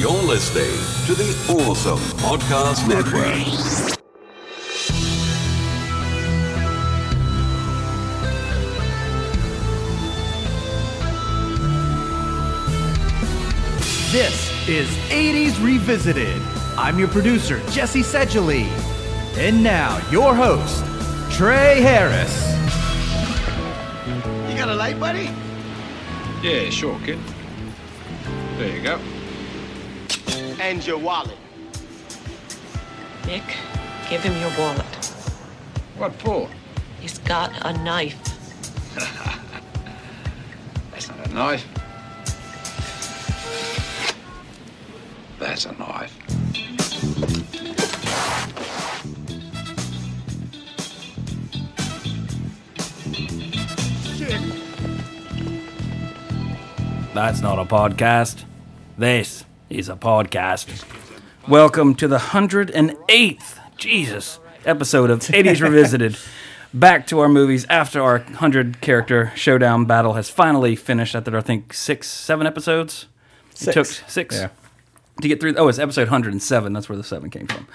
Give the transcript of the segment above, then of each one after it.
You're listening to the Awesome Podcast Network. This is 80s Revisited. I'm your producer, Jesse Sedgley. And now, your host, Trey Harris. You got a light, buddy? Yeah, sure, kid. There you go. And your wallet. Mick, give him your wallet. What for? He's got a knife. That's not a knife. That's a knife. Shit. That's not a podcast. This is a podcast. Welcome to the 108th, episode of 80s Revisited. Back to our movies after our 100-character showdown battle has finally finished after, I think, seven episodes? It took six. Yeah. To get through, it's episode 107. That's where the seven came from,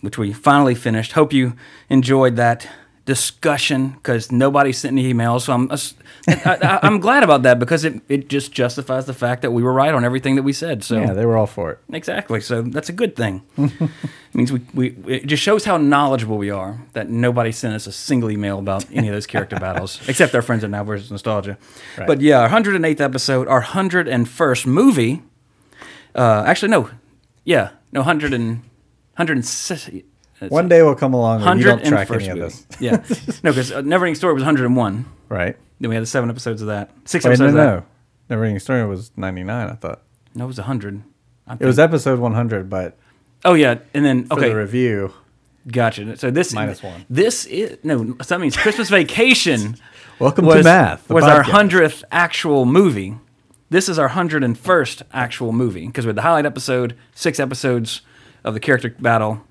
which we finally finished. Hope you enjoyed that discussion because nobody sent any emails. So I'm glad about that because it just justifies the fact that we were right on everything that we said. So yeah, they were all for it. Exactly. So that's a good thing. It means it just shows how knowledgeable we are that nobody sent us a single email about any of those character battles except our friends at Now versus Nostalgia. Right. But yeah, our 108th episode, our 101st movie. Actually, no. Yeah. No, 100 and... 100 and one day will come along and you don't track any of this. Yeah. No, because Neverending Story was 101. Right. Then we had 7 episodes of that. 6 episodes of that. Neverending Story was 99, I thought. No, it was 100. It was episode 100, but... Oh, yeah. And then... Okay. For the review... Gotcha. So this... Minus one. This is... No, so that means Christmas Vacation... Welcome to Math. ...was our 100th actual movie... This is our 101st actual movie, because we had the highlight episode, 6 episodes of the character battle.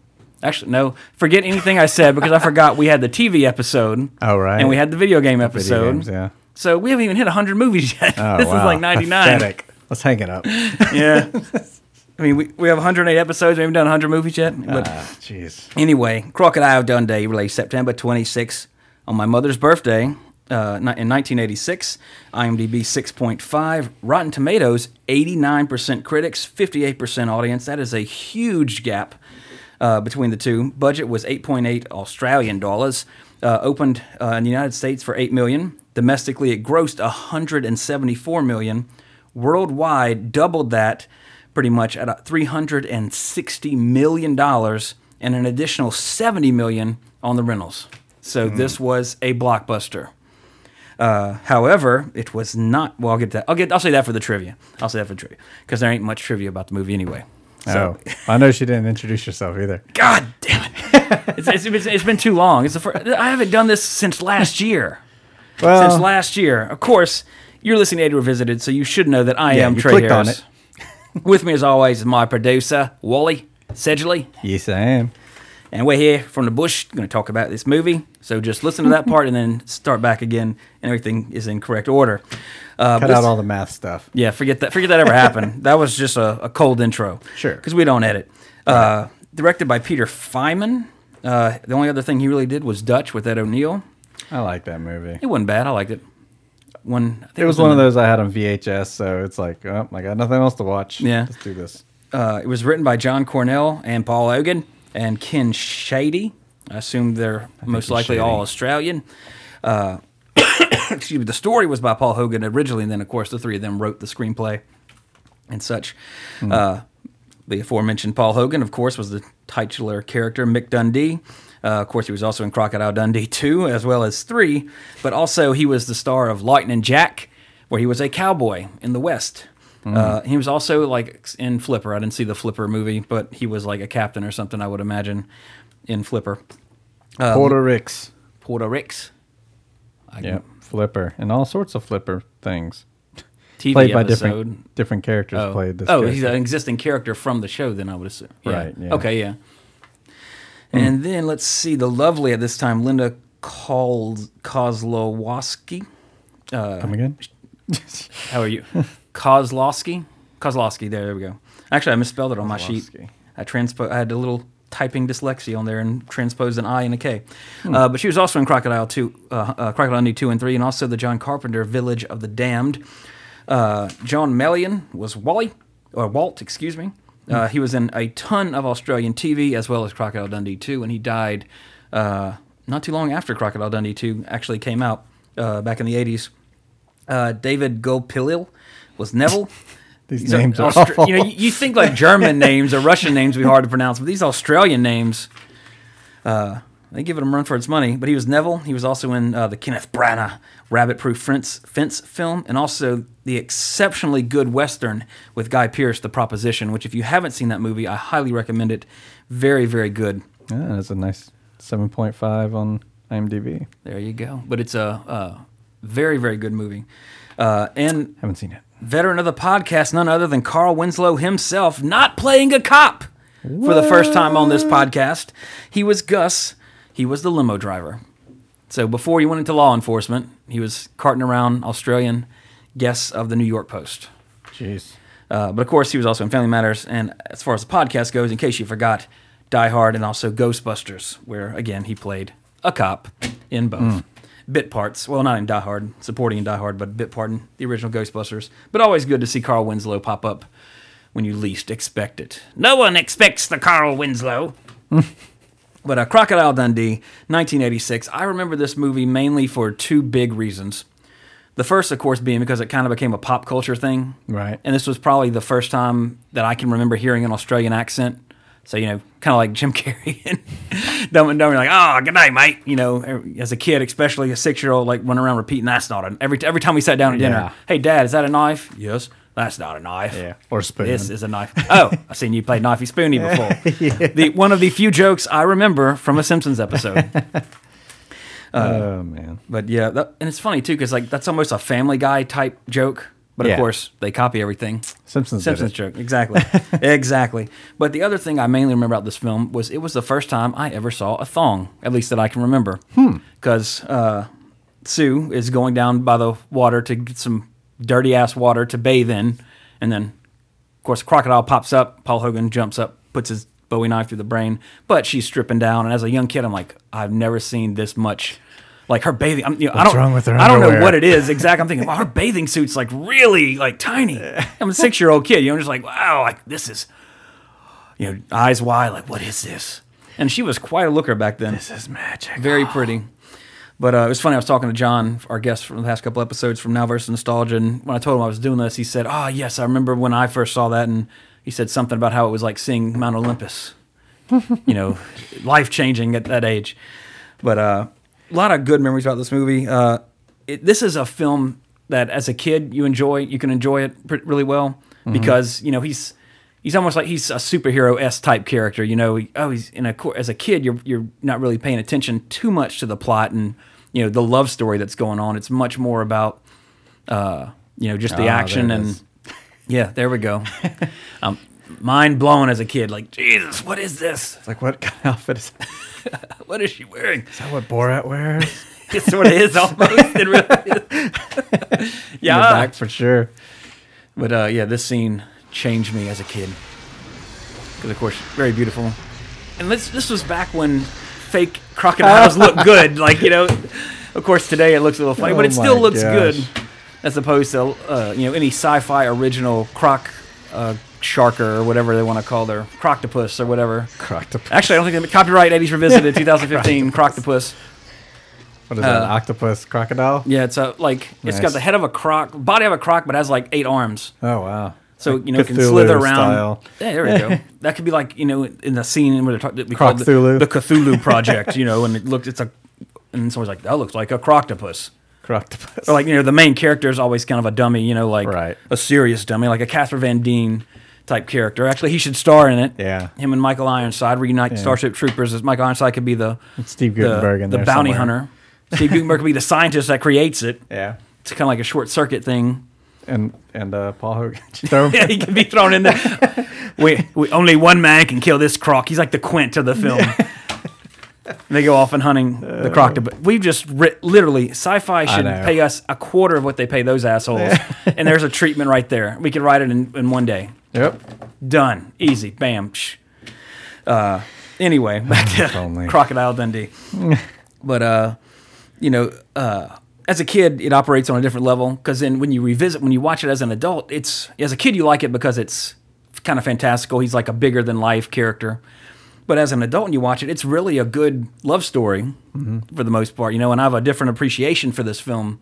Actually, no, forget anything I said, because I forgot we had the TV episode. Oh, right. And we had the video game episode. Video games, yeah. So we haven't even hit 100 movies yet. Oh, this is like 99. Pathetic. Let's hang it up. Yeah. I mean, we have 108 episodes. We haven't done 100 movies yet. Jeez. Anyway, Crocodile Dundee released September 26th on my mother's birthday. In 1986, IMDb 6.5, Rotten Tomatoes 89% critics, 58% audience. That is a huge gap between the two. Budget was 8.8 Australian dollars. Opened in the United States for $8 million. Domestically, it grossed $174 million. Worldwide, doubled that pretty much at $360 million, and an additional $70 million on the rentals. So this was a blockbuster. However, it was not. Well, I'll get that. I'll say that for the trivia. Because there ain't much trivia about the movie anyway. So. Oh, I know she didn't introduce herself either. God damn it! It's been too long. It's the first, I haven't done this since last year. Well, of course, you're listening to 80s Revisited, so you should know that I am you Trey clicked Harris. On it. With me, as always, is my producer Wally Sedgley. Yes, I am. And we're here from the bush, going to talk about this movie. So just listen to that part and then start back again, and everything is in correct order. Cut out all the math stuff. Yeah, forget that ever happened. That was just a cold intro. Sure. Because we don't edit. Directed by Peter Feynman. The only other thing he really did was Dutch with Ed O'Neill. I like that movie. It wasn't bad. I liked it. It was one of those I had on VHS, so it's like, oh, I got nothing else to watch. Yeah. Let's do this. It was written by John Cornell and Paul Hogan. And Ken Shady, I assume they're most likely all Australian. Excuse me. The story was by Paul Hogan originally, and then of course the three of them wrote the screenplay and such. Mm. The aforementioned Paul Hogan, of course, was the titular character, Mick Dundee. Of course, he was also in Crocodile Dundee 2 as well as 3, but also he was the star of Lightning Jack, where he was a cowboy in the West. He was also in Flipper. I didn't see the Flipper movie, but he was a captain or something, I would imagine, in Flipper. Porter Ricks. Yeah, Flipper. And all sorts of Flipper things. TV played by different characters. Oh, played this character. He's an existing character from the show, then I would assume. Yeah. Right, yeah. Okay, yeah. Mm. And then let's see, the lovely at this time, Linda Kozlowski. Come again? How are you? Kozlowski? Kozlowski. There we go. Actually, I misspelled it on my sheet. I had a little typing dyslexia on there and transposed an I and a K. But she was also in Crocodile Dundee 2 and 3, and also the John Carpenter Village of the Damned. John Mellion was Walt. He was in a ton of Australian TV as well as Crocodile Dundee 2, and he died not too long after Crocodile Dundee 2 actually came out back in the 80s. David Gopilil was Neville. These names are awful. You know, you think like German names or Russian names would be hard to pronounce, but these Australian names, they give it a run for its money. But he was Neville. He was also in the Kenneth Branagh rabbit-proof fence film, and also the exceptionally good Western with Guy Pearce, The Proposition, which if you haven't seen that movie, I highly recommend it. Very, very good. Yeah, that's a nice 7.5 on IMDb. There you go. But it's a very, very good movie. And haven't seen it. Veteran of the podcast, none other than Carl Winslow himself, not playing a cop for the first time on this podcast. He was Gus. He was the limo driver. So before he went into law enforcement, he was carting around Australian guests of the New York Post. Jeez. But of course, he was also in Family Matters. And as far as the podcast goes, in case you forgot, Die Hard and also Ghostbusters, where, again, he played a cop in both. Bit parts. Well, not in Die Hard, supporting in Die Hard, but bit part in the original Ghostbusters. But always good to see Carl Winslow pop up when you least expect it. No one expects the Carl Winslow. But Crocodile Dundee, 1986. I remember this movie mainly for two big reasons. The first, of course, being because it kind of became a pop culture thing. Right. And this was probably the first time that I can remember hearing an Australian accent. So, you know, kind of like Jim Carrey and Dumb and Dumber, like, oh, good night, mate. You know, as a kid, especially a 6-year-old, like, running around repeating, that's not a... Every time we sat down at dinner, hey, Dad, is that a knife? Yes. That's not a knife. Yeah. Or a spoon. This is a knife. Oh, I've seen you play Knifey Spoony before. Yeah. One of the few jokes I remember from a Simpsons episode. Oh, man. But, yeah, and it's funny, too, because, like, that's almost a Family Guy type joke. But, of course, they copy everything. Simpsons joke. Exactly. Exactly. But the other thing I mainly remember about this film was it was the first time I ever saw a thong, at least that I can remember. Because Sue is going down by the water to get some dirty-ass water to bathe in. And then, of course, a crocodile pops up. Paul Hogan jumps up, puts his Bowie knife through the brain. But she's stripping down. And as a young kid, I'm like, I've never seen this much... Like her bathing, I don't know what it is exactly. I'm thinking, well, her bathing suit's like really like tiny. I'm a 6-year-old kid, you know, just like, wow, like this is, you know, eyes wide, like what is this? And she was quite a looker back then. This is magic. Very pretty. But it was funny. I was talking to John, our guest from the past couple episodes from Now versus Nostalgia, and when I told him I was doing this, he said, "Oh yes, I remember when I first saw that," and he said something about how it was like seeing Mount Olympus, you know, life changing at that age. But a lot of good memories about this movie. This is a film that, as a kid, you can enjoy it really well because you know he's almost like he's a superhero-esque type character. You know, as a kid you're not really paying attention too much to the plot and you know the love story that's going on. It's much more about you know just the action and yeah, there we go. Mind blown as a kid, like Jesus, what is this? It's like what kind of outfit is that? What is she wearing? Is that what Borat wears? It sort of is almost. It really is. Yeah, back for sure. But yeah, this scene changed me as a kid because, of course, very beautiful. And this was back when fake crocodiles looked good. Like you know, of course, today it looks a little funny, but it still looks good as opposed to you know any sci-fi original croc. Sharker or whatever they want to call their croctopus or whatever. Croctopus. Actually, I don't think they copyright 80s Revisited 2015 croctopus. What is that? An octopus crocodile? Yeah, it's a it's got the head of a croc, body of a croc, but has like 8 arms. Oh wow! So like you know, Cthulhu it can slither around. Style. Yeah, there we go. That could be like you know in the scene where they're called the Cthulhu Project, you know, and and someone's like that looks like a croctopus. Croctopus. Or like you know the main character is always kind of a dummy, you know, like a serious dummy, like a Catherine Van Dien. Type character. Actually, he should star in it. Yeah. Him and Michael Ironside reunite Starship Troopers as Michael Ironside could be Steve Gutenberg in the bounty hunter. Steve Gutenberg could be the scientist that creates it. Yeah. It's kind of like a short circuit thing. And Paul Hogan. Yeah, he could be thrown in there. Only one man can kill this croc. He's like the Quint of the film. They go off and hunting the crocodile. We've just literally, Sci-Fi should pay us a quarter of what they pay those assholes. And there's a treatment right there. We could write it in one day. Yep. Done. Easy. Bam. Anyway, back to Crocodile Dundee. But, you know, as a kid, it operates on a different level. Because then when you revisit, when you watch it as an adult, it's, as a kid, you like it because it's kind of fantastical. He's like a bigger than life character. But as an adult, when you watch it, it's really a good love story for the most part, you know. And I have a different appreciation for this film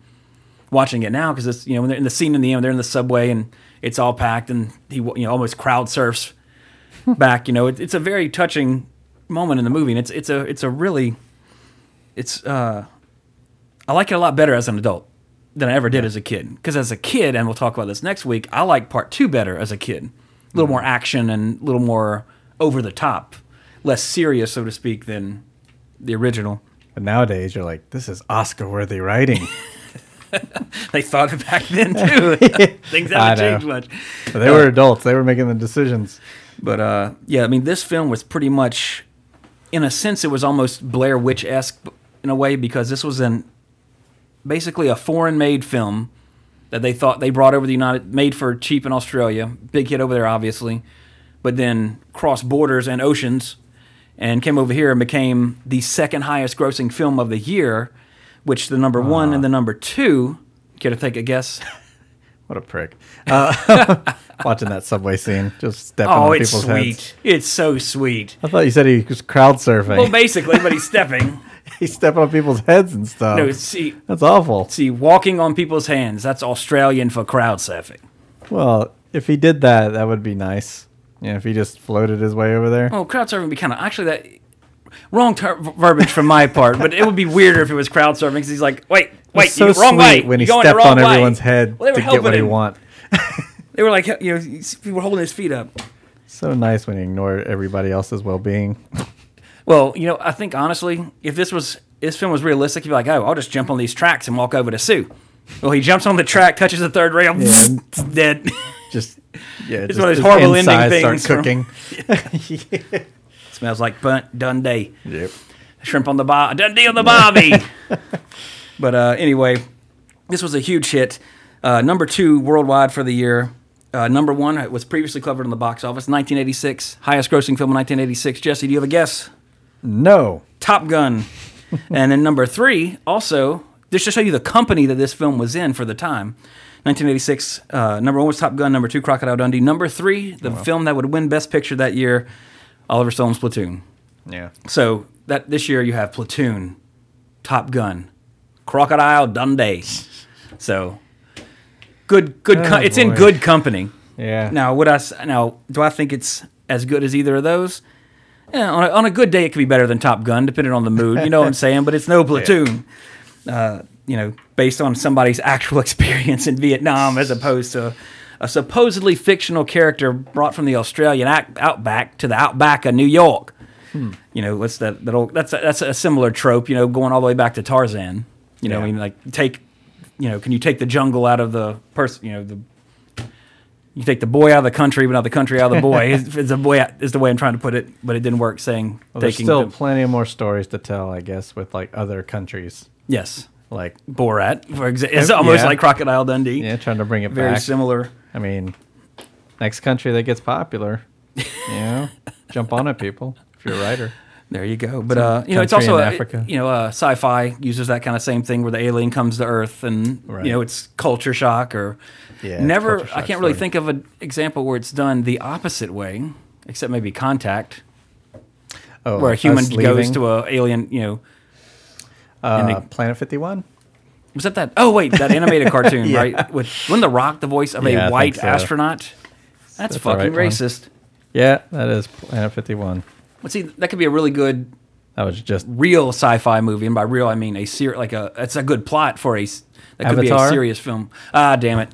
watching it now because it's, you know, when they're in the scene in the end, they're in the subway and it's all packed, and he, you know, almost crowd surfs back. You know, it's a very touching moment in the movie, and it's I like it a lot better as an adult than I ever did as a kid, because as a kid, and we'll talk about this next week, I like part two better as a kid, a little more action and a little more over the top. Less serious, so to speak, than the original. But nowadays, you're like, this is Oscar-worthy writing. They thought it back then, too. Things haven't changed much. But they were adults. They were making the decisions. But, yeah, I mean, this film was pretty much, in a sense, it was almost Blair Witch-esque in a way, because this was basically a foreign-made film that they thought they brought over the made for cheap in Australia. Big hit over there, obviously. But then crossed borders and oceans, and came over here and became the second highest grossing film of the year, which the number one and the number two, care to take a guess? What a prick. Watching that subway scene, just stepping on people's heads. Oh, it's sweet. It's so sweet. I thought you said he was crowd surfing. Well, basically, but he's stepping. He's stepping on people's heads and stuff. No, see, that's awful. See, walking on people's hands, that's Australian for crowd surfing. Well, if he did that, that would be nice. Yeah, if he just floated his way over there. Oh, crowd surfing would be kind of... Actually, that... Wrong verbiage from my part, but it would be weirder if it was crowd surfing, because he's like, wait, so wrong way. When he stepped on everyone's head to get what he wanted. They were like, you know, we were holding his feet up. So nice when you ignore everybody else's well-being. Well, you know, I think, honestly, if this film was realistic, you'd be like, oh, I'll just jump on these tracks and walk over to Sue. Well, he jumps on the track, touches the third rail, dead. Just... Yeah, it's one of those horrible ending things. Cooking. Yeah. Smells like burnt Dundee. Yep. Shrimp on the bar. Dundee on the barbie. But anyway, this was a huge hit. Number two worldwide for the year. Number one, it was previously covered in the box office. 1986, highest grossing film in 1986. Jesse, do you have a guess? No. Top Gun. And then number three, also, just to show you the company that this film was in for the time. 1986, number one was Top Gun, number two, Crocodile Dundee, number three, the film that would win Best Picture that year, Oliver Stone's Platoon. Yeah. So that this year you have Platoon, Top Gun, Crocodile Dundee. So good. It's in good company. Yeah. Now do I think it's as good as either of those? Yeah, on a good day, it could be better than Top Gun, depending on the mood. You know what I'm saying? But it's no Platoon. Yeah. You know, based on somebody's actual experience in Vietnam as opposed to a supposedly fictional character brought from the Australian outback to the outback of New York. You know, what's that old, that's a similar trope, you know, going all the way back to Tarzan. You know, I mean, like, can you take the jungle out of the person, you know, you take the boy out of the country, but not the country out of the boy. Is the way I'm trying to put it, but it didn't work saying there's still plenty of more stories to tell, I guess, with, like, other countries. Yes. Like Borat, for example. It's almost like Crocodile Dundee. Yeah, trying to bring it back. Very similar. I mean, next country that gets popular, you know, jump on it, people, if you're a writer. There you go. But, you know, it's also, Sci-Fi uses that kind of same thing where the alien comes to Earth and, you know, it's culture shock or I can't really think of an example where it's done the opposite way, except maybe Contact, where a human goes to an alien, you know. Planet 51? Was that? Oh, wait, that animated cartoon, right? Wasn't The Rock the voice of a white astronaut? That's fucking racist. One. Yeah, that is Planet 51. Let's see, that could be a really good real sci-fi movie. And by real, I mean it's a good plot for could be a serious film. Ah, damn it.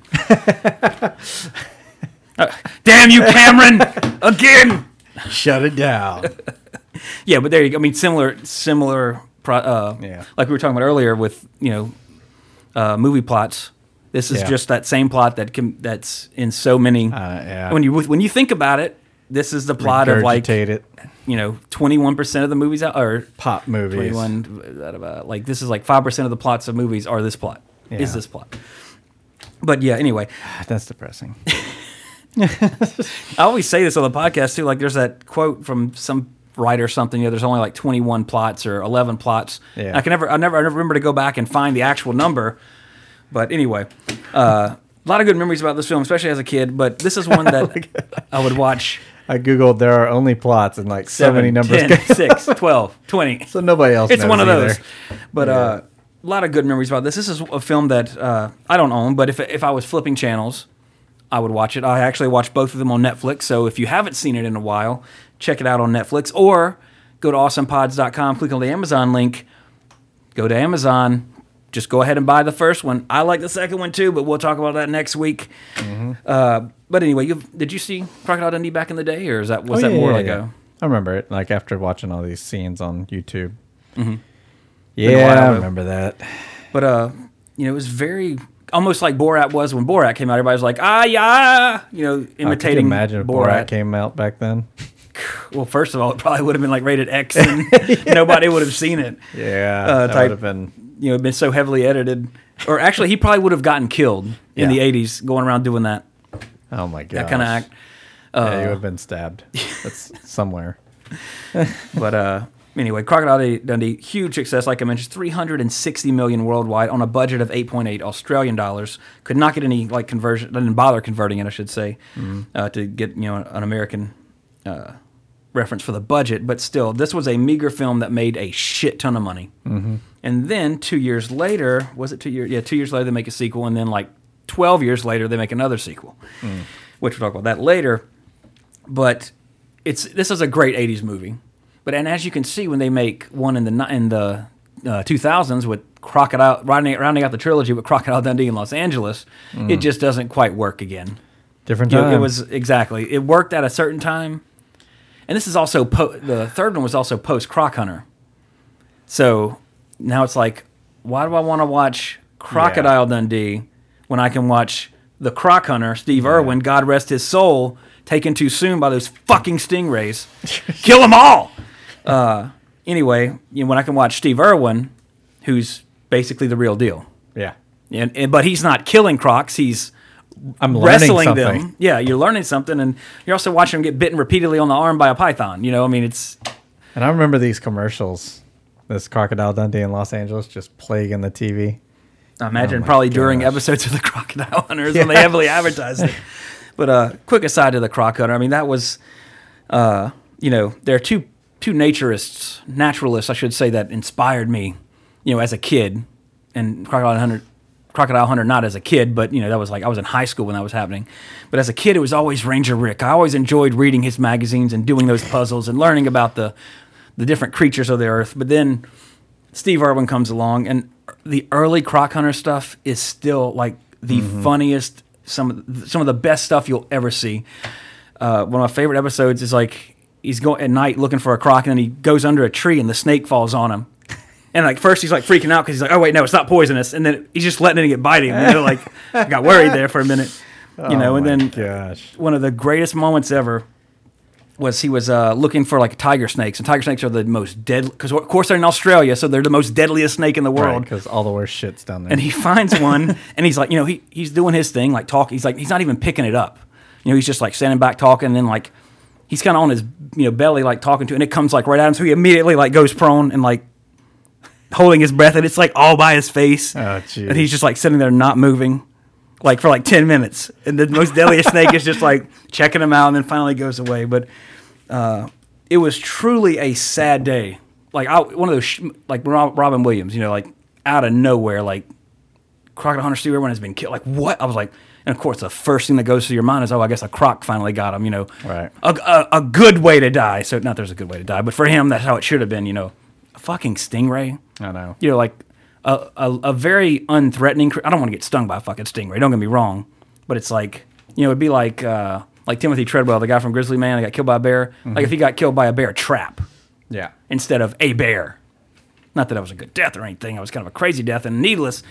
Damn you, Cameron! Again! Shut it down. Yeah, but there you go. I mean, similar... like we were talking about earlier with, you know, movie plots. This is just that same plot that's in so many. When you think about it, this is the plot of like you know, 21% of the movies out are pop movies. 21 out of like this is like 5% of the plots of movies are this plot. Yeah. Is this plot? But yeah, anyway, that's depressing. I always say this on the podcast too. Like, there's that quote from some writer or something. You know, there's only like 21 plots or 11 plots. Yeah. I never remember to go back and find the actual number. But anyway, a lot of good memories about this film, especially as a kid. But this is one that I would watch. I Googled there are only plots and like 70 numbers. 10, 6, 12, 20. So nobody else knows either. It's one of those. But yeah. A lot of good memories about this. This is a film that I don't own, but if I was flipping channels, I would watch it. I actually watched both of them on Netflix. So if you haven't seen it in a while, check it out on Netflix. Or go to awesomepods.com, click on the Amazon link, go to Amazon. Just go ahead and buy the first one. I like the second one too, but we'll talk about that next week. Mm-hmm. But anyway, did you see Crocodile Dundee back in the day, or is that was that more like I remember it, like after watching all these scenes on YouTube. Mm-hmm. Yeah, I remember that. But you know, it was very almost like Borat was when Borat came out. Everybody was like, ah, yeah, you know, imitating. Could you imagine if Borat came out back then? Well, first of all, it probably would have been like rated X, and yeah. Nobody would have seen it. Yeah, that would have been. You know, been so heavily edited, or actually, he probably would have gotten killed in the '80s going around doing that. Oh my god, that kind of act. Yeah, he would have been stabbed. That's somewhere. But anyway, Crocodile Dundee, huge success. Like I mentioned, 360 million worldwide on a budget of 8.8 Australian dollars. Could not get any like conversion. Didn't bother converting it, I should say, to get an American reference for the budget. But still, this was a meager film that made a shit ton of money. Mm-hmm. And then 2 years later, was it 2 years? Yeah, 2 years later they make a sequel, and then like 12 years later they make another sequel, which we'll talk about that later. But this is a great 80s movie. But and as you can see, when they make one in the 2000s with Crocodile, rounding out the trilogy with Crocodile Dundee in Los Angeles, it just doesn't quite work again. Different time. You know, it worked at a certain time, and this is also the third one was also post Croc Hunter, so. Now it's like, why do I want to watch Crocodile Dundee when I can watch The Croc Hunter, Steve Irwin, God rest his soul, taken too soon by those fucking stingrays. Kill them all! Anyway, when I can watch Steve Irwin, who's basically the real deal. Yeah. But he's not killing crocs, I'm wrestling them. Yeah, you're learning something, and you're also watching him get bitten repeatedly on the arm by a python. You know, I mean, it's... And I remember these commercials... This Crocodile Dundee in Los Angeles just plaguing the TV. I imagine probably during episodes of the Crocodile Hunters when they heavily advertised it. But quick aside to the Croc Hunter, I mean that was, there are two naturalists, I should say, that inspired me, as a kid, and Crocodile Hunter not as a kid, but that was like I was in high school when that was happening. But as a kid, it was always Ranger Rick. I always enjoyed reading his magazines and doing those puzzles and learning about the different creatures of the earth. But then Steve Irwin comes along, and the early Croc Hunter stuff is still like the funniest, some of the best stuff you'll ever see. One of my favorite episodes is like he's going at night looking for a croc, and then he goes under a tree, and the snake falls on him. And like first he's like freaking out because he's like, oh wait, no, it's not poisonous. And then he's just letting it get biting. And they're like, I got worried there for a minute, And then one of the greatest moments ever. He was looking for like tiger snakes, and tiger snakes are the most deadly, because of course they're in Australia, so they're the most deadliest snake in the world. Because all the worst shit's down there. And he finds one, and he's like, he's doing his thing, like talking. He's like, he's not even picking it up. He's just like standing back talking, and then like he's kind of on his belly, like talking to, and it comes like right at him, so he immediately like goes prone and like holding his breath, and it's like all by his face, and he's just like sitting there not moving. Like for like 10 minutes, and the most deadliest snake is just like checking him out, and then finally goes away. But it was truly a sad day. Like one of those, like Robin Williams, like out of nowhere, like Crocodile Hunter Steve Irwin has been killed. Like what? I was like, and of course the first thing that goes through your mind is, oh, I guess a croc finally got him. Right? A good way to die. So not there's a good way to die, but for him that's how it should have been. A fucking stingray. I know. Like. A very unthreatening. I don't want to get stung by a fucking stingray. Don't get me wrong, but it's like it'd be like Timothy Treadwell, the guy from Grizzly Man, that got killed by a bear. Mm-hmm. Like if he got killed by a bear trap, instead of a bear. Not that I was a good death or anything. I was kind of a crazy death and needless,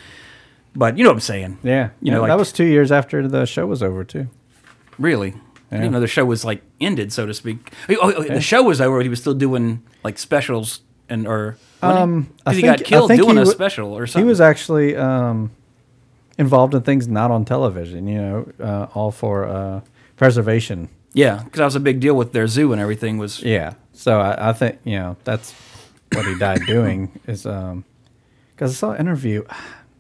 but you know what I'm saying. Yeah, that was 2 years after the show was over too. Really? I didn't know the show was like ended, so to speak. The show was over, but he was still doing like specials and or he got killed doing a special or something. He was actually involved in things not on television, you know, all for preservation. Yeah, because that was a big deal with their zoo and everything was. Yeah, so I think you know that's what he died doing is because I saw an interview.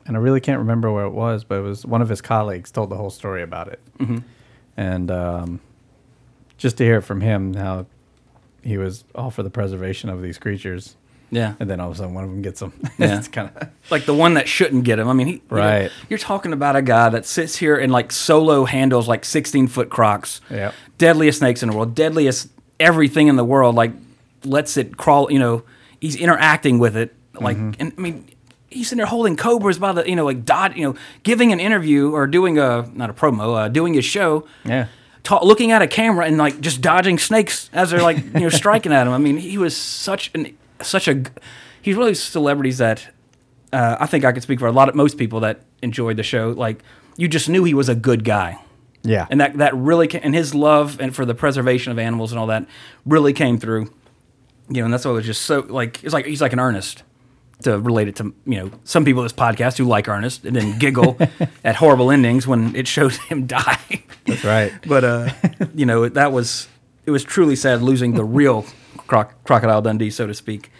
And I really can't remember where it was, but it was one of his colleagues told the whole story about it. Mm-hmm. And just to hear it from him, how he was all for the preservation of these creatures. Yeah. And then all of a sudden one of them gets them. Yeah. It's kind of like the one that shouldn't get him. I mean, he, right. You know, you're talking about a guy that sits here and like solo handles like 16-foot crocs. Yeah. Deadliest snakes in the world. Deadliest everything in the world. Like lets it crawl, you know, he's interacting with it. Like, mm-hmm. And I mean... He's in there holding cobras by the, you know, like dot, you know, giving an interview or doing a, not a promo, doing his show. Yeah. Looking at a camera and like just dodging snakes as they're like, you know, striking at him. I mean, he was such a, he's one of those celebrities that I think I could speak for most people that enjoyed the show. Like you just knew he was a good guy. Yeah. And that really, and his love and for the preservation of animals and all that really came through. You know, and that's why it was just so like, it's like, he's like an earnest. To relate it to, you know, some people in this podcast who like Ernest and then giggle at horrible endings when it shows him die. That's right. But, you know, it was truly sad losing the real Crocodile Dundee, so to speak.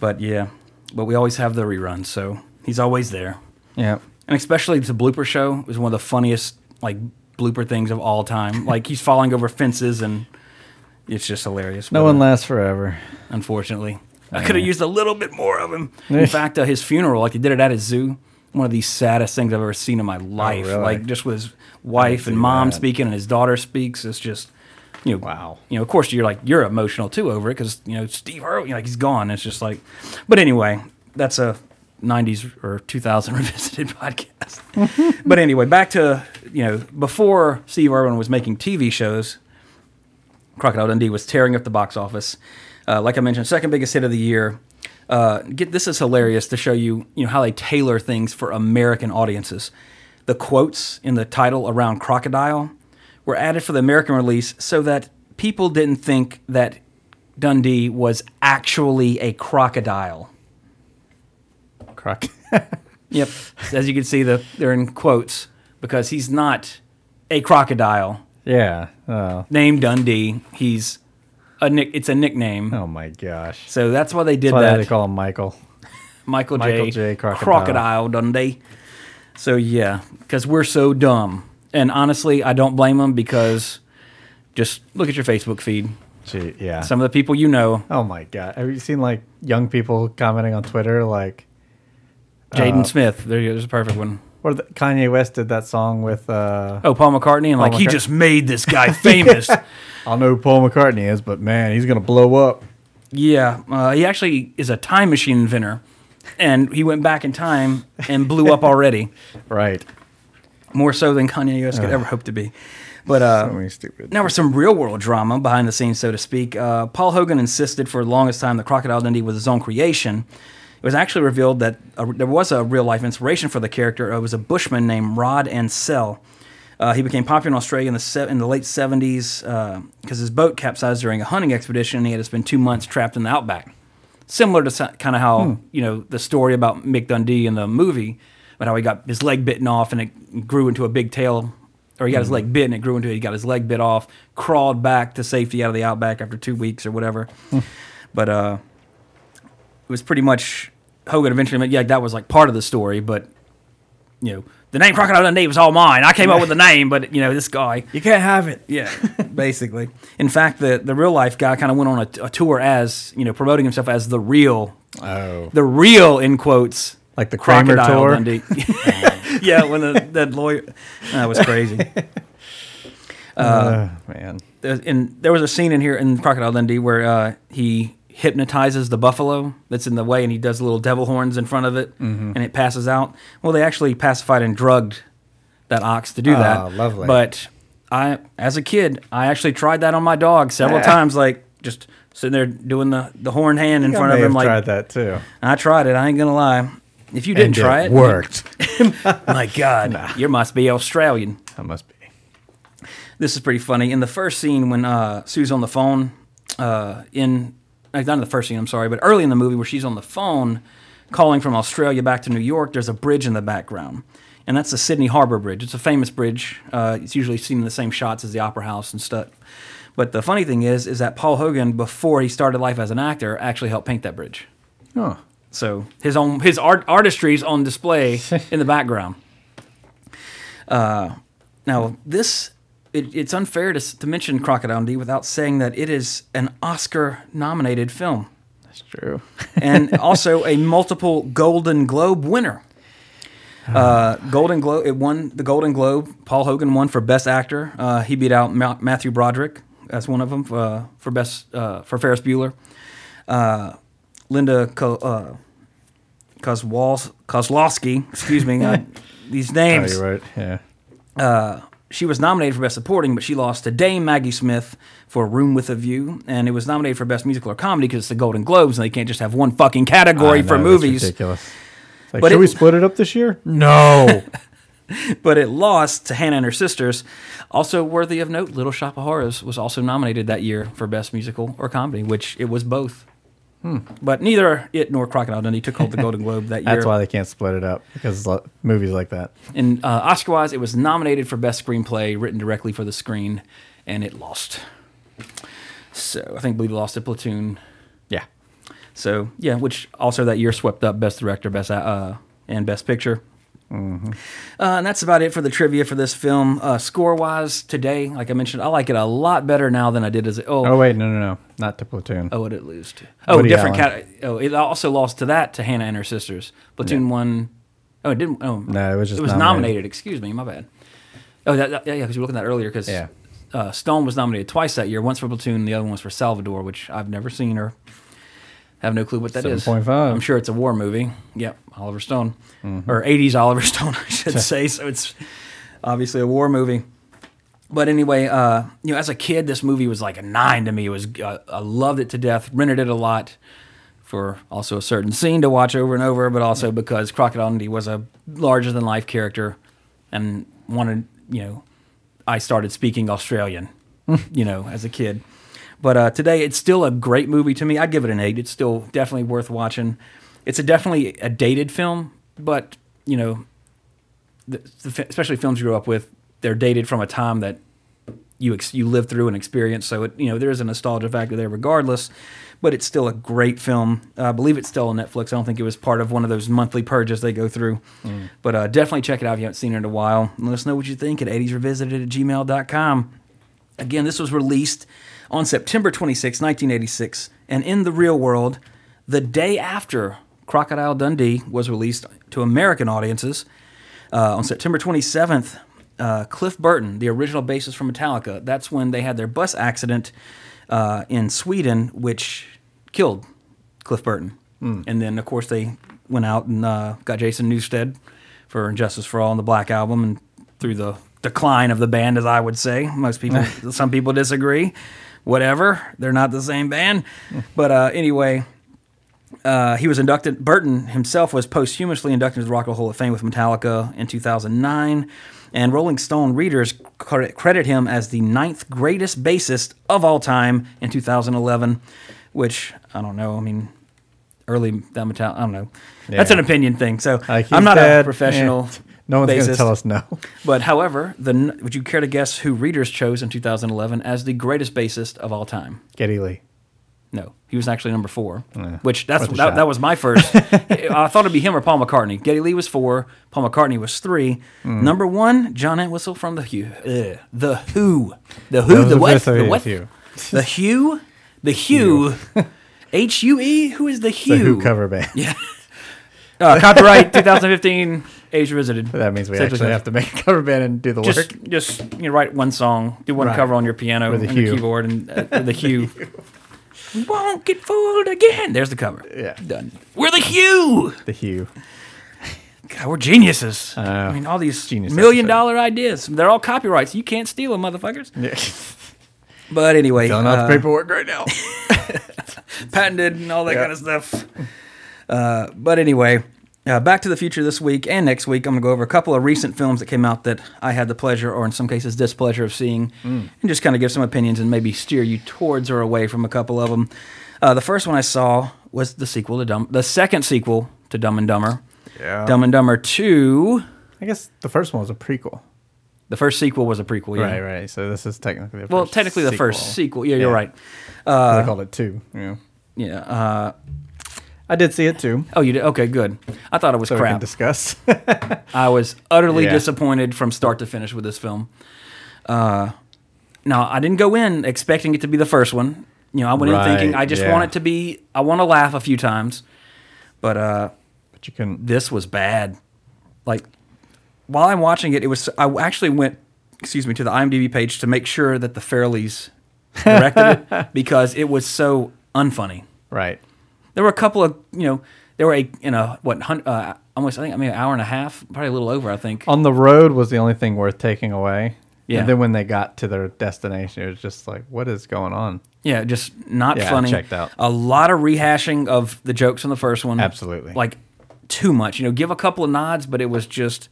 But, yeah. But we always have the reruns, so he's always there. Yeah. And especially the blooper show was one of the funniest, like, blooper things of all time. Like, he's falling over fences, and it's just hilarious. No one lasts forever. Unfortunately. I could have used a little bit more of him. In fact, his funeral, like he did it at his zoo, one of the saddest things I've ever seen in my life. Oh, really? Like just with his wife and mom speaking and his daughter speaks. It's just, you know, wow. You know, of course, you're emotional too over it because, you know, Steve Irwin, like he's gone. It's just like, but anyway, that's a 90s or 2000 Revisited podcast. But anyway, back to, you know, before Steve Irwin was making TV shows, Crocodile Dundee was tearing up the box office. Like I mentioned, second biggest hit of the year. This is hilarious to show you, you know, how they tailor things for American audiences. The quotes in the title around Crocodile were added for the American release so that people didn't think that Dundee was actually a crocodile. Yep. As you can see, they're in quotes because he's not a crocodile. Yeah. Oh. Named Dundee. He's... It's a nickname. Oh my gosh! So that's why they did that. They call him Michael. Michael J. Crocodile Dundee. So yeah, because we're so dumb, and honestly, I don't blame them because just look at your Facebook feed. Gee, yeah, some of the people you know. Oh my god! Have you seen like young people commenting on Twitter like Jaden Smith? There's a perfect one. Or Kanye West did that song with... Paul McCartney. And he just made this guy famous. Yeah. I know who Paul McCartney is, but man, he's going to blow up. Yeah. He actually is a time machine inventor. And he went back in time and blew up already. Right. More so than Kanye West could ever hope to be. But so many stupid. Now we're some real-world drama behind the scenes, so to speak. Paul Hogan insisted for the longest time that Crocodile Dundee was his own creation. It was actually revealed that there was a real-life inspiration for the character. It was a bushman named Rod Ansell. He became popular in Australia in the late 70s because his boat capsized during a hunting expedition, and he had to spend 2 months trapped in the outback. Similar to kind of how, you know, the story about Mick Dundee in the movie, about how he got his leg bitten off and it grew into a big tail, or he got his leg bit and it grew into it. He got his leg bit off, crawled back to safety out of the outback after 2 weeks or whatever. But... it was pretty much Hogan eventually meant, that was like part of the story, but you know, the name Crocodile Dundee was all mine. I came up with the name, but you know, this guy. You can't have it. Yeah, basically. In fact, the real life guy kind of went on a tour as, you know, promoting himself as the real in quotes. Like the Kramer tour? Dundee. Yeah, when that lawyer, that was crazy. Man. And there was a scene in here in Crocodile Dundee where he hypnotizes the buffalo that's in the way, and he does little devil horns in front of it, and it passes out. Well, they actually pacified and drugged that ox to do that. Oh, lovely. But as a kid, I actually tried that on my dog several times, like just sitting there doing the horn hand in front of him. I tried that too. I tried it. I ain't gonna lie. If you didn't try it, it worked. My God, you must be Australian. I must be. This is pretty funny. In the first scene when Sue's on the phone, not in the first scene, I'm sorry, but early in the movie where she's on the phone calling from Australia back to New York, there's a bridge in the background. And that's the Sydney Harbour Bridge. It's a famous bridge. It's usually seen in the same shots as the Opera House and stuff. But the funny thing is that Paul Hogan, before he started life as an actor, actually helped paint that bridge. Oh. So his artistry's on display in the background. Now, it's unfair to mention Crocodile Dundee without saying that it is an Oscar-nominated film. That's true. And also a multiple Golden Globe winner. It won the Golden Globe. Paul Hogan won for Best Actor. He beat out Matthew Broderick as one of them for Ferris Bueller. Linda Kozlowski, excuse me. These names. Oh, you're right. Yeah. She was nominated for Best Supporting, but she lost to Dame Maggie Smith for Room with a View, and it was nominated for Best Musical or Comedy because it's the Golden Globes, and they can't just have one fucking category for movies. That's ridiculous. Like, should we split it up this year? No. But it lost to Hannah and Her Sisters. Also worthy of note, Little Shop of Horrors was also nominated that year for Best Musical or Comedy, which it was both. But neither it nor Crocodile Dundee took home the Golden Globe that year. That's why they can't split it up, because movies like that. And Oscar-wise, it was nominated for Best Screenplay, written directly for the screen, and it lost. So I believe it lost to Platoon. Yeah. So, yeah, which also that year swept up Best Director, and Best Picture. Mm-hmm. And that's about it for the trivia for this film. Score-wise, today, like I mentioned, I like it a lot better now than I did as... Oh, wait, no. Not to Platoon. Oh, what did it lose to? Oh, Woody different category. Oh, it also lost to Hannah and Her Sisters. Platoon won... Oh, it didn't... Oh, no, it was just nominated. Excuse me, my bad. Oh, yeah, because we were looking at that earlier, because Stone was nominated twice that year, once for Platoon, the other one was for Salvador, which I've never seen or... have no clue what that 7.5. is. 7.5. I'm sure it's a war movie. Yep, Oliver Stone. Mm-hmm. Or 80s Oliver Stone, I should say. So it's obviously a war movie. But anyway, as a kid, this movie was like a 9 to me. It was I loved it to death, rented it a lot for also a certain scene to watch over and over, but also because Crocodile Dundee was a larger-than-life character and wanted, I started speaking Australian, as a kid. But today, it's still a great movie to me. I'd give it an 8. It's still definitely worth watching. It's definitely a dated film, but, especially films you grew up with, they're dated from a time that you lived through and experienced. So, there is a nostalgia factor there regardless, but it's still a great film. I believe it's still on Netflix. I don't think it was part of one of those monthly purges they go through. Mm. But definitely check it out if you haven't seen it in a while. Let us know what you think at 80srevisited@gmail.com. Again, this was released on September 26, 1986, and in the real world, the day after Crocodile Dundee was released to American audiences, on September 27th, Cliff Burton, the original bassist from Metallica, that's when they had their bus accident in Sweden, which killed Cliff Burton. Mm. And then, of course, they went out and got Jason Newsted for Injustice for All and the Black Album, and through the decline of the band, as I would say. Most people, some people disagree. Whatever, they're not the same band. But anyway, he was inducted. Burton himself was posthumously inducted to the Rock and Roll Hall of Fame with Metallica in 2009, and Rolling Stone readers credit him as the 9th greatest bassist of all time in 2011. Which I don't know. I mean, I don't know. Yeah. That's an opinion thing. So I'm not a professional. Yeah. No one's going to tell us no. But however, would you care to guess who readers chose in 2011 as the greatest bassist of all time? Geddy Lee. No, he was actually number 4, which that was my first. I thought it'd be him or Paul McCartney. Geddy Lee was 4, Paul McCartney was 3. Mm. Number 1, John Entwistle from The Who. Who is The Who? The Who cover band. Yeah. Copyright 2015. Age Revisited. That means we actually have to make a cover band and do the work. Just write one song, do one cover on your piano and your keyboard, and The Who. We won't get fooled again. There's the cover. Yeah, done. We're The Who. The Who. God, we're geniuses. I mean, all these million-dollar ideas—they're all copyrights. You can't steal them, motherfuckers. Yeah. But anyway, filling out the paperwork right now. Patented and all that kind of stuff. But anyway. Back to the Future this week and next week, I'm going to go over a couple of recent films that came out that I had the pleasure, or in some cases displeasure, of seeing, and just kind of give some opinions and maybe steer you towards or away from a couple of them. The first one I saw was the sequel to the second sequel to Dumb and Dumber. Yeah. Dumb and Dumber 2. I guess the first one was a prequel. The first sequel was a prequel, yeah. Right. So this is technically the first sequel. Well, technically the first sequel. Yeah, you're right. They called it 2. Yeah. Yeah. I did see it too. Oh, you did? Okay, good. I thought it was crap. We can discuss. I was utterly disappointed from start to finish with this film. Now, I didn't go in expecting it to be the first one. You know, I went in thinking I just want it to be. I want to laugh a few times, but you couldn't. This was bad. Like, while I'm watching it, I actually went, to the IMDb page to make sure that the Farrellys directed it because it was so unfunny. Right. There were a couple of, there were an hour and a half, probably a little over, I think. On the road was the only thing worth taking away. Yeah. And then when they got to their destination, it was just like, what is going on? Yeah, just not funny. I checked out. A lot of rehashing of the jokes on the first one. Absolutely. Like, too much. Give a couple of nods, but it was just,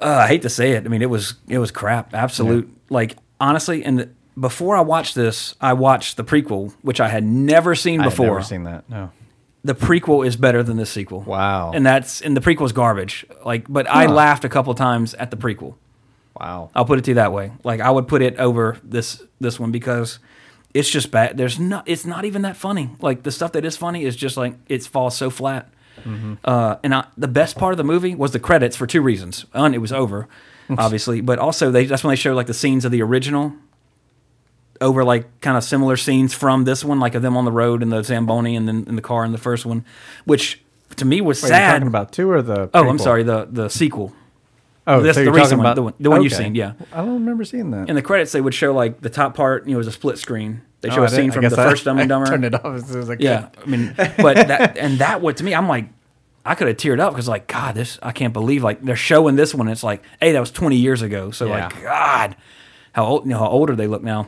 I hate to say it. I mean, it was crap. Absolute. Yeah. Like, honestly, before I watched this, I watched the prequel, which I had never seen before. I've never seen that, no. The prequel is better than this sequel. Wow. And the prequel's garbage. But I laughed a couple times at the prequel. Wow. I'll put it to you that way. Like, I would put it over this one because it's just bad. It's not even that funny. Like, the stuff that is funny is just like, it falls so flat. Mm-hmm. The best part of the movie was the credits for two reasons. One, it was over, obviously, but also that's when they showed like the scenes of the original over like kind of similar scenes from this one, like of them on the road and the Zamboni and then in the car in the first one, which to me was sad. Are you talking about two or the prequel? Oh, I'm sorry, the sequel. Oh, that's so the recent one, the one you've seen, yeah. I don't remember seeing that. In the credits, they would show like the top part, it was a split screen. They show a scene from the first Dumb and Dumber. I turned it off as soon as I could. Yeah, I mean, but that was, to me, I'm like, I could have teared up because like, God, this, I can't believe like they're showing this one. And it's like, hey, that was 20 years ago. So like, God, how older they look now.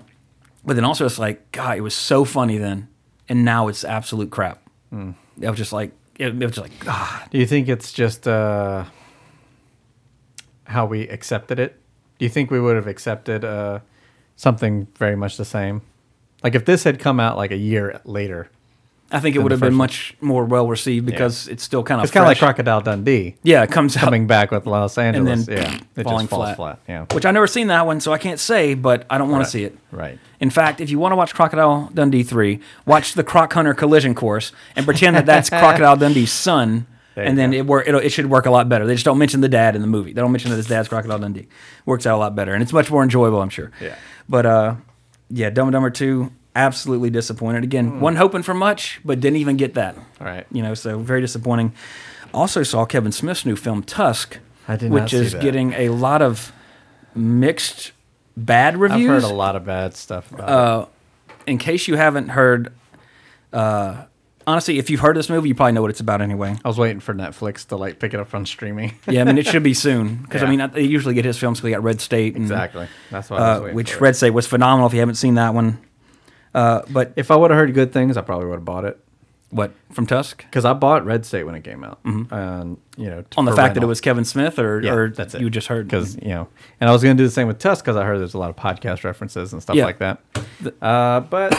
But then also it's like, God, it was so funny then, and now it's absolute crap. Mm. It was just like, God. Do you think it's just how we accepted it? Do you think we would have accepted something very much the same? Like if this had come out like a year later, I think it would have been much more well received because it's still kind of. It's kind of like Crocodile Dundee. Yeah, it comes coming out, back with Los Angeles, and then it falling just falls flat. Yeah, which I've never seen that one, so I can't say, but I don't want to see it. Right. In fact, if you want to watch Crocodile Dundee 3, watch the Croc Hunter Collision Course and pretend that's Crocodile Dundee's son, and then it should work a lot better. They just don't mention the dad in the movie. They don't mention that his dad's Crocodile Dundee. Works out a lot better, and it's much more enjoyable, I'm sure. Yeah. But Dumb and Dumber 2. Absolutely disappointed. Again, wasn't hoping for much, but didn't even get that. All right. So very disappointing. Also saw Kevin Smith's new film, Tusk, which is getting a lot of mixed bad reviews. I've heard a lot of bad stuff about it. In case you haven't heard, honestly, if you've heard this movie, you probably know what it's about anyway. I was waiting for Netflix to like pick it up on streaming. Yeah, I mean, it should be soon. Because, I mean, they usually get his films because they got Red State. Exactly. That's what I was waiting for. Red State was phenomenal if you haven't seen that one. But if I would have heard good things, I probably would have bought it. What, from Tusk? Because I bought Red State when it came out. Mm-hmm. On the fact that it was Kevin Smith, or that's it. You just heard because and I was going to do the same with Tusk because I heard there's a lot of podcast references and stuff like that. But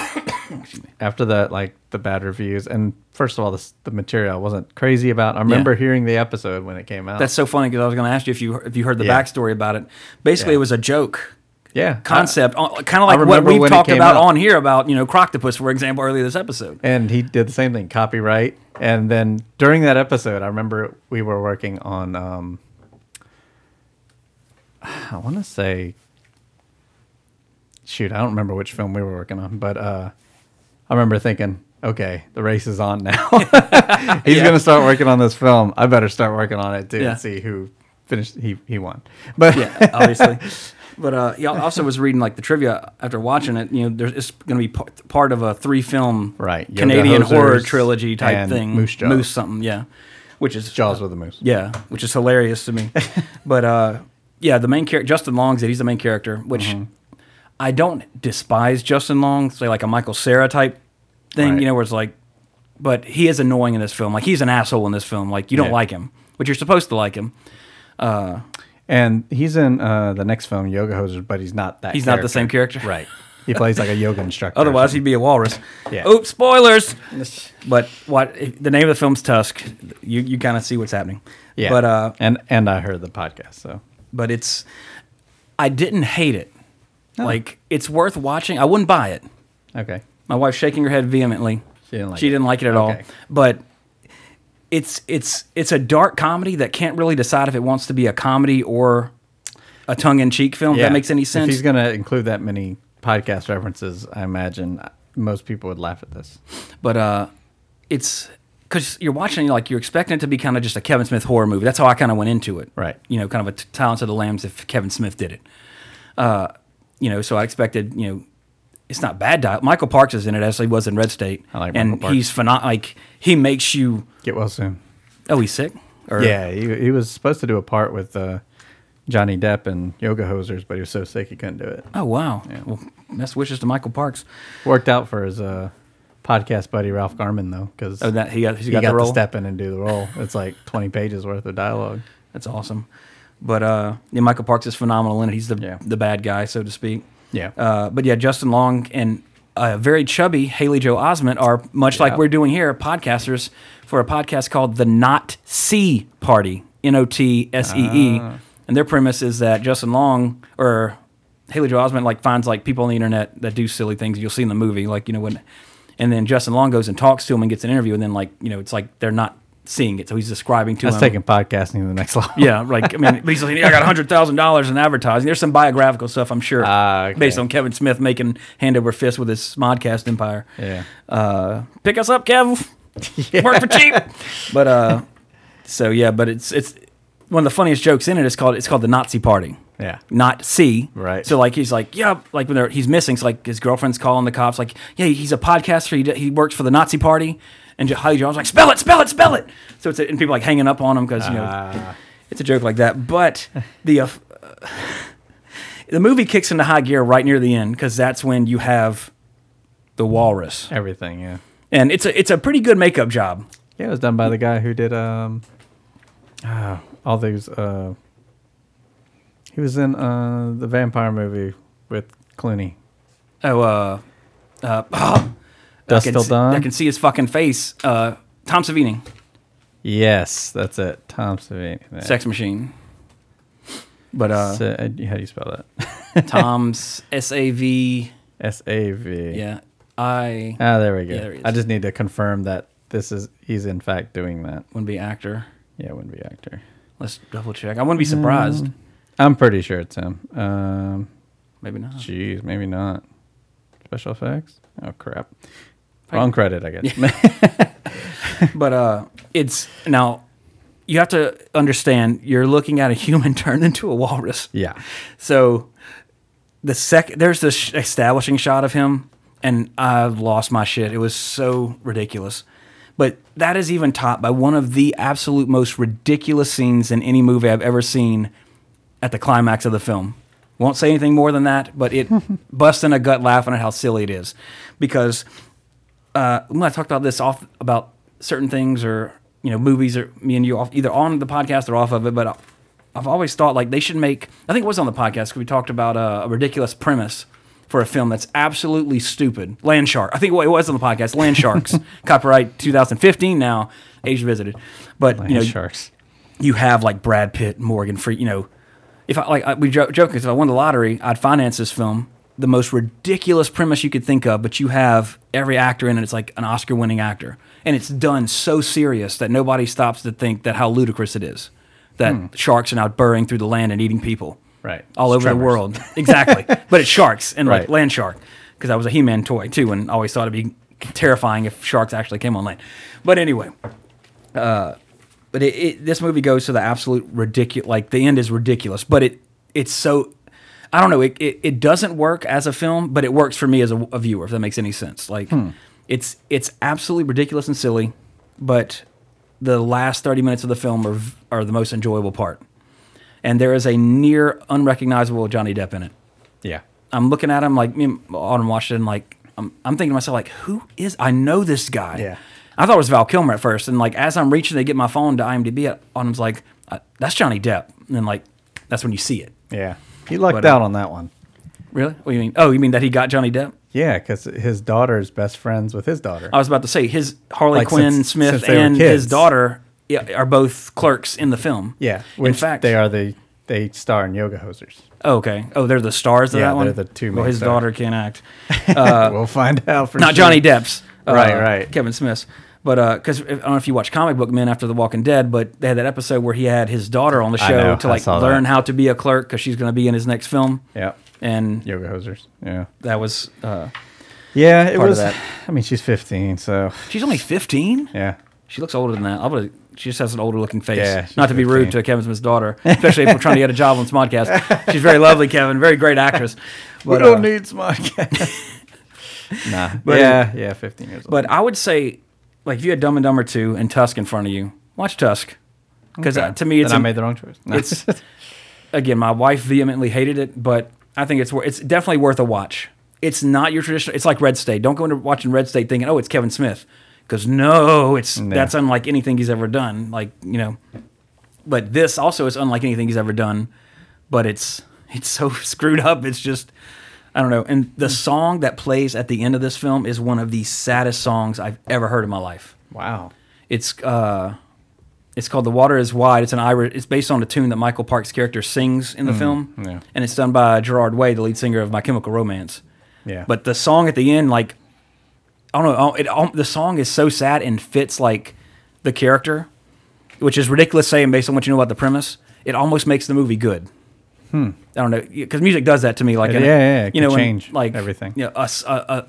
after that, like the bad reviews, and first of all, the material I wasn't crazy about. I remember hearing the episode when it came out. That's so funny because I was going to ask you if you heard the backstory about it. Basically, it was a joke. Yeah, concept, kind of like what we've talked about on here about Croctopus, for example, earlier this episode. And he did the same thing, copyright. And then during that episode, I remember we were working on, I want to say, shoot, I don't remember which film we were working on, but I remember thinking, okay, the race is on now. He's going to start working on this film. I better start working on it too and see who finished. He won, but yeah, obviously. But yeah, I also was reading like the trivia after watching it. It's going to be part of a three-film Canadian horror trilogy type and thing. Moose Jaws, which is Jaws with a moose. Yeah, which is hilarious to me. But the main character, Justin Long's he's the main character, which I don't despise Justin Long. Say like a Michael Cera type thing, where it's like but he is annoying in this film. Like, he's an asshole in this film. Like, you don't like him, but you're supposed to like him. And he's in the next film, Yoga Hosers, but he's not that. He's character. Not the same character, right? He plays like a yoga instructor. Otherwise, he'd be a walrus. Yeah. Oops, spoilers. But what the name of the film's Tusk. You kind of see what's happening. Yeah. But and I heard the podcast, so. But it's, I didn't hate it. No. Like, it's worth watching. I wouldn't buy it. Okay. My wife's shaking her head vehemently. She didn't like it at all. But it's a dark comedy that can't really decide if it wants to be a comedy or a tongue-in-cheek film. Yeah. If that makes any sense. If he's going to include that many podcast references, I imagine most people would laugh at this. But it's because you're watching, like, you're expecting it to be kind of just a Kevin Smith horror movie. That's how I kind of went into it, right? You know, kind of a Silence of the Lambs if Kevin Smith did it. You know, so I expected, you know, it's not bad. Michael Parks is in it as he was in Red State. I like Michael Parks. He's phenomenal. Like, he makes you get well soon. Oh, he's sick. Or, yeah, he was supposed to do a part with Johnny Depp and Yoga Hosers, but he was so sick he couldn't do it. Oh, wow. Yeah. Well, best wishes to Michael Parks. Worked out for his podcast buddy, Ralph Garman, though, because he got to step in and do the role. It's like 20 pages worth of dialogue. That's awesome. But yeah, Michael Parks is phenomenal in it. He's the bad guy, so to speak. Yeah. But yeah, Justin Long and very chubby Haley Joel Osment are, much like we're doing here, podcasters for a podcast called The Not See Party, Notsee. And their premise is that Justin Long or Haley Joel Osment like finds like people on the internet that do silly things you'll see in the movie, like, you know, when, and then Justin Long goes and talks to him and gets an interview, and then, like, you know, it's like they're not seeing it, so he's describing to him. That's taking podcasting to the next level. Yeah, like, I mean, he's like, I got $100,000 in advertising. There's some biographical stuff, I'm sure, based on Kevin Smith making hand over fist with his Smodcast empire. Yeah, pick us up, Kev. Work for cheap. But so yeah, but it's. One of the funniest jokes in it is called the Nazi Party. Yeah, not C. Right. So like he's like when he's missing, so like his girlfriend's calling the cops like he's a podcaster, he works for the Nazi Party, and Holly Jones like spell it. So it's and people like hanging up on him because you know it's a joke like that. But the movie kicks into high gear right near the end because that's when you have the walrus. Everything, yeah. And it's a pretty good makeup job. Yeah, it was done by the guy who did all these, he was in the vampire movie with Clooney. Dust Till Dawn. I can see his fucking face. Tom Savini. Yes, that's it. Tom Savini. Yeah. Sex Machine. But how do you spell that? Tom's S-A-V. S-A-V. Yeah. There we go. Yeah, there I just need to confirm that he's in fact doing that. Wouldn't be actor. Yeah, wouldn't be actor. Let's double check. I wouldn't be surprised. I'm pretty sure it's him. Maybe not. Jeez, maybe not. Special effects? Oh, crap. Wrong credit, I guess. Yeah. But now you have to understand you're looking at a human turned into a walrus. Yeah. So there's this establishing shot of him, and I've lost my shit. It was so ridiculous. But that is even topped by one of the absolute most ridiculous scenes in any movie I've ever seen at the climax of the film. Won't say anything more than that, but it busts in a gut laughing at how silly it is. Because when I talk about this about certain things or, you know, movies or me and you either on the podcast or off of it, but I've always thought like they should make, I think it was on the podcast because we talked about a ridiculous premise for a film that's absolutely stupid. Land Shark. I think it was on the podcast. Land Sharks. Copyright 2015 now. Age Visited. But, Land Sharks. You have, like, Brad Pitt, Morgan Freeman. You know, if we joke because if I won the lottery, I'd finance this film. The most ridiculous premise you could think of, but you have every actor in it. It's like an Oscar-winning actor. And it's done so serious that nobody stops to think that how ludicrous it is. That sharks are now burrowing through the land and eating people. Right. All over the world. Exactly. But it's sharks and like Land Shark. Because I was a He-Man toy too and always thought it'd be terrifying if sharks actually came on land. But anyway, but this movie goes to the absolute ridiculous, like the end is ridiculous, but it's so, I don't know, it doesn't work as a film, but it works for me as a viewer, if that makes any sense. Like it's absolutely ridiculous and silly, but the last 30 minutes of the film are the most enjoyable part. And there is a near unrecognizable Johnny Depp in it. Yeah. I'm looking at him like, me and Autumn watched it, and like, I'm thinking to myself, like, who is, I know this guy. Yeah. I thought it was Val Kilmer at first, and like as I'm reaching to get my phone to IMDb, I was like, "That's Johnny Depp," and like that's when you see it. Yeah, he lucked out on that one. Really? What do you mean? Oh, you mean that he got Johnny Depp? Yeah, because his daughter's best friends with his daughter. I was about to say his Harley Quinn Smith and his daughter are both clerks in the film. Yeah, in fact, they star in Yoga Hosers. Oh, okay. Oh, they're the stars of that one? Yeah, they're the two main stars. Well, his daughter can't act. We'll find out for sure. Not Johnny Depp's. Right. Kevin Smith's. But because I don't know if you watch Comic Book Men after The Walking Dead, but they had that episode where he had his daughter on the show to like learn how to be a clerk because she's going to be in his next film. Yeah. And Yoga Hosers. Yeah. That was it part was, of that. I mean, she's 15, so. She's only 15? Yeah. She looks older than that. She just has an older looking face. Yeah, not to be rude to Kevin Smith's daughter, especially if we're trying to get a job on Smodcast. She's very lovely, Kevin. Very great actress. But, we don't need Smodcast. Nah. But, 15 years old. But I would say, like, if you had Dumb and Dumber 2 and Tusk in front of you, watch Tusk. Because to me, it's... Then I made the wrong choice. No. It's, again, my wife vehemently hated it, but I think it's definitely worth a watch. It's not your traditional... It's like Red State. Don't go into watching Red State thinking, oh, it's Kevin Smith. Because that's unlike anything he's ever done. Like, you know, but this also is unlike anything he's ever done. But it's so screwed up. It's just, I don't know. And the song that plays at the end of this film is one of the saddest songs I've ever heard in my life. Wow. It's called "The Water Is Wide." It's based on a tune that Michael Park's character sings in the film, and it's done by Gerard Way, the lead singer of My Chemical Romance. Yeah. But the song at the end, like. I don't know. The song is so sad and fits like the character, which is ridiculous saying based on what you know about the premise. It almost makes the movie good. I don't know, because music does that to me. Like, it can change like everything. Yeah,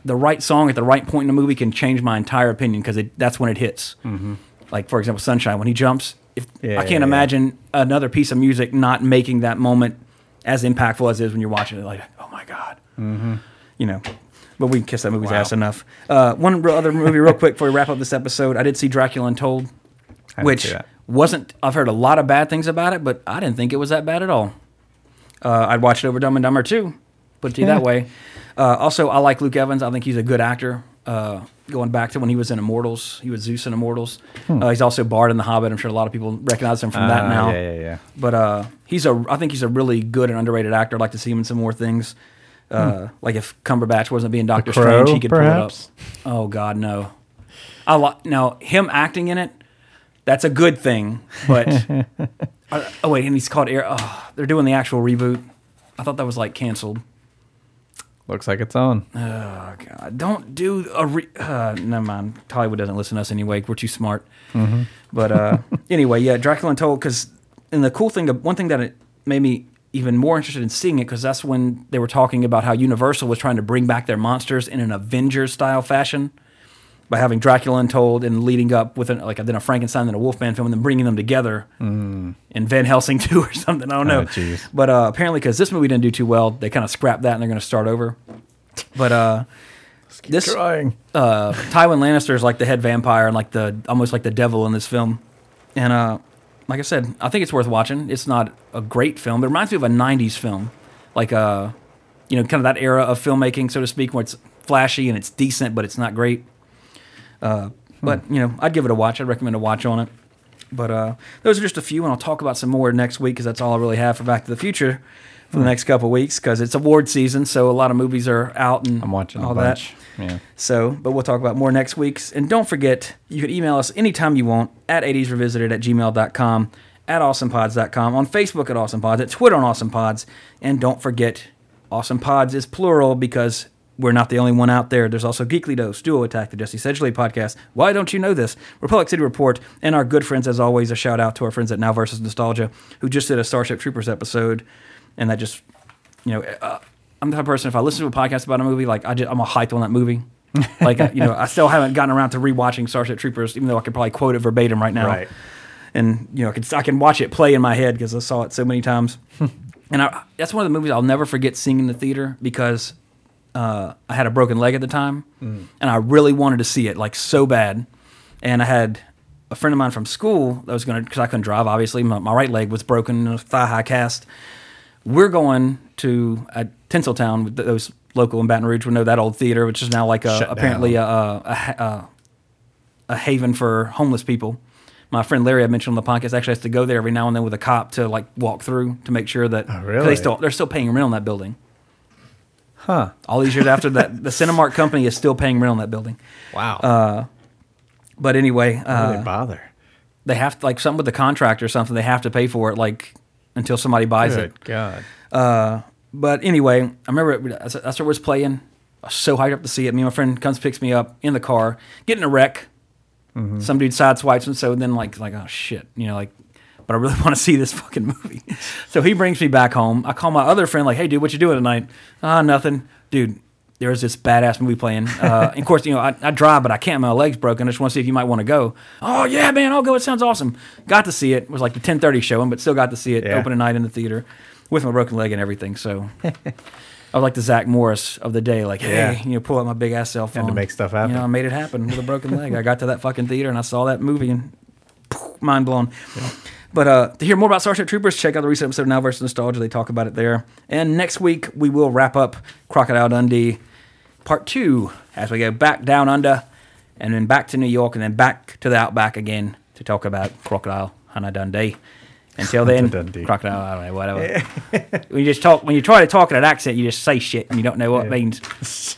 the right song at the right point in the movie can change my entire opinion because that's when it hits. Mm-hmm. Like for example, Sunshine when he jumps. I can't imagine another piece of music not making that moment as impactful as it is when you're watching it. Like, oh my god, you know. But we can kiss that movie's ass enough. One other movie real quick before we wrap up this episode. I did see Dracula Untold, which wasn't... I've heard a lot of bad things about it, but I didn't think it was that bad at all. I'd watch it over Dumb and Dumber 2. Put it to you that way. Also, I like Luke Evans. I think he's a good actor. Going back to when he was in Immortals. He was Zeus in Immortals. He's also Bard in The Hobbit. I'm sure a lot of people recognize him from that now. Yeah. But I think he's a really good and underrated actor. I'd like to see him in some more things. Like if Cumberbatch wasn't being Doctor Strange, he could perhaps pull it up. Oh God, no! Now him acting in it—that's a good thing. But and he's called Air. Oh, they're doing the actual reboot. I thought that was like canceled. Looks like it's on. Oh God! Don't do a never mind. Hollywood doesn't listen to us anyway. We're too smart. Mm-hmm. But anyway, yeah, Dracula Untold. One thing that it made me even more interested in seeing it, because that's when they were talking about how Universal was trying to bring back their monsters in an Avengers-style fashion by having Dracula Untold and leading up with then a Frankenstein and a Wolfman film and then bringing them together in Van Helsing 2 or something. I don't know. Geez. But apparently, because this movie didn't do too well, they kind of scrapped that and they're going to start over. But Tywin Lannister is like the head vampire and like almost like the devil in this film. And like I said, I think it's worth watching. It's not a great film. It reminds me of a 90s film, like kind of that era of filmmaking, so to speak, where it's flashy and it's decent, but it's not great. But, I'd give it a watch. I'd recommend a watch on it. But those are just a few, and I'll talk about some more next week because that's all I really have for Back to the Future for the next couple of weeks because it's award season, so a lot of movies are out and I'm watching all that. Yeah. So, but we'll talk about more next week's. And don't forget, you can email us anytime you want at 80srevisited@gmail.com, at awesomepods.com, on Facebook at awesomepods, at Twitter on awesomepods. And don't forget, awesomepods is plural because we're not the only one out there. There's also Geekly Dose, Duo Attack, the Jesse Sedgley Podcast, Why Don't You Know This?, Republic City Report, and our good friends, as always, a shout out to our friends at Now versus Nostalgia, who just did a Starship Troopers episode, and that just, I'm the type of person, if I listen to a podcast about a movie, like I'm hyped on that movie. Like, I still haven't gotten around to rewatching Starship Troopers, even though I could probably quote it verbatim right now. Right. And, I can watch it play in my head because I saw it so many times. And that's one of the movies I'll never forget seeing in the theater because I had a broken leg at the time. And I really wanted to see it, like, so bad. And I had a friend of mine from school that was going to, because I couldn't drive, obviously. My right leg was broken, a thigh-high cast. We're going to Tinseltown. Those local in Baton Rouge would know that old theater, which is now like apparently a, a, a, a haven for homeless people. My friend Larry I mentioned on the podcast actually has to go there every now and then with a cop to like walk through to make sure that they're still paying rent on that building. Huh. All these years after that, the Cinemark company is still paying rent on that building. Wow. But anyway, why do they bother? They have to, like something with the contract or something. They have to pay for it like until somebody buys it. Good God. But anyway, I remember I was playing. I was so hyped up to see it. Me and my friend comes, picks me up in the car, get in a wreck. Mm-hmm. Some dude sideswipes him. So then like oh shit, you know, like. But I really want to see this fucking movie. So he brings me back home. I call my other friend, like, hey, dude, what you doing tonight? Nothing. Dude, there was this badass movie playing. And of course, you know, I drive, but I can't. My leg's broken. I just want to see if you might want to go. Oh, yeah, man, I'll go. It sounds awesome. Got to see it. It was like the 10:30 showing, but still got to see it opening night in the theater with my broken leg and everything. So I was like the Zach Morris of the day. Like, hey, you know, pull out my big ass cell phone. Had to make stuff happen. You know, I made it happen with a broken leg. I got to that fucking theater, and I saw that movie, and poof, mind blown. Yeah. But to hear more about Starship Troopers, check out the recent episode of Now versus Nostalgia. They talk about it there. And next week, we will wrap up Crocodile Dundee Part 2 as we go back down under and then back to New York and then back to the Outback again to talk about Crocodile Hunter Dundee. Until then, Crocodile, I don't know, whatever. Yeah. When you try to talk in an accent, you just say shit and you don't know what it means.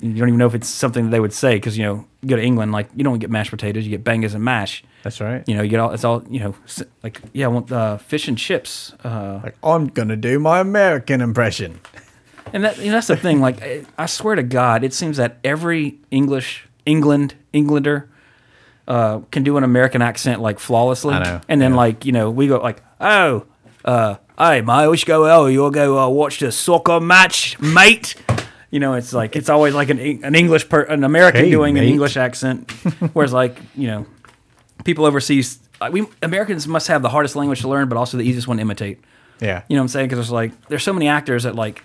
You don't even know if it's something that they would say because, you know, you go to England, like, you don't get mashed potatoes, you get bangers and mash. That's right. You know, you get all, it's all, you know, like, yeah, I want fish and chips. Like, I'm going to do my American impression. And that, you know, that's the thing, like, I swear to God, it seems that every Englander can do an American accent, like, flawlessly. I know. And then, like, you know, we go, like, oh, hey, mate, we should go, oh, you'll go watch the soccer match, mate. You know, it's like it's always like an English an American doing an English accent, whereas like you know, people overseas, we Americans must have the hardest language to learn, but also the easiest one to imitate. Yeah, you know what I'm saying? Because there's like there's so many actors that like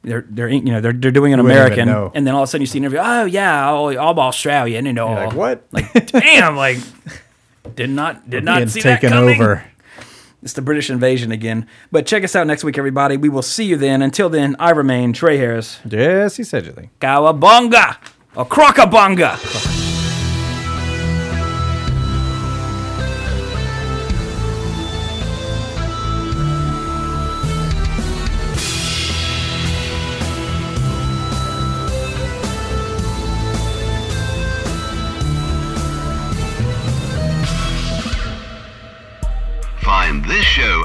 they're you know they're doing an American, and then all of a sudden you see an interview. Oh yeah, I'm Australian and all. You're like what? Like damn, like did not see that coming. Over. It's the British invasion again. But check us out next week, everybody. We will see you then. Until then, I remain Trey Harris. Jesse Sedgley. Cowabunga! Or crocabunga! This show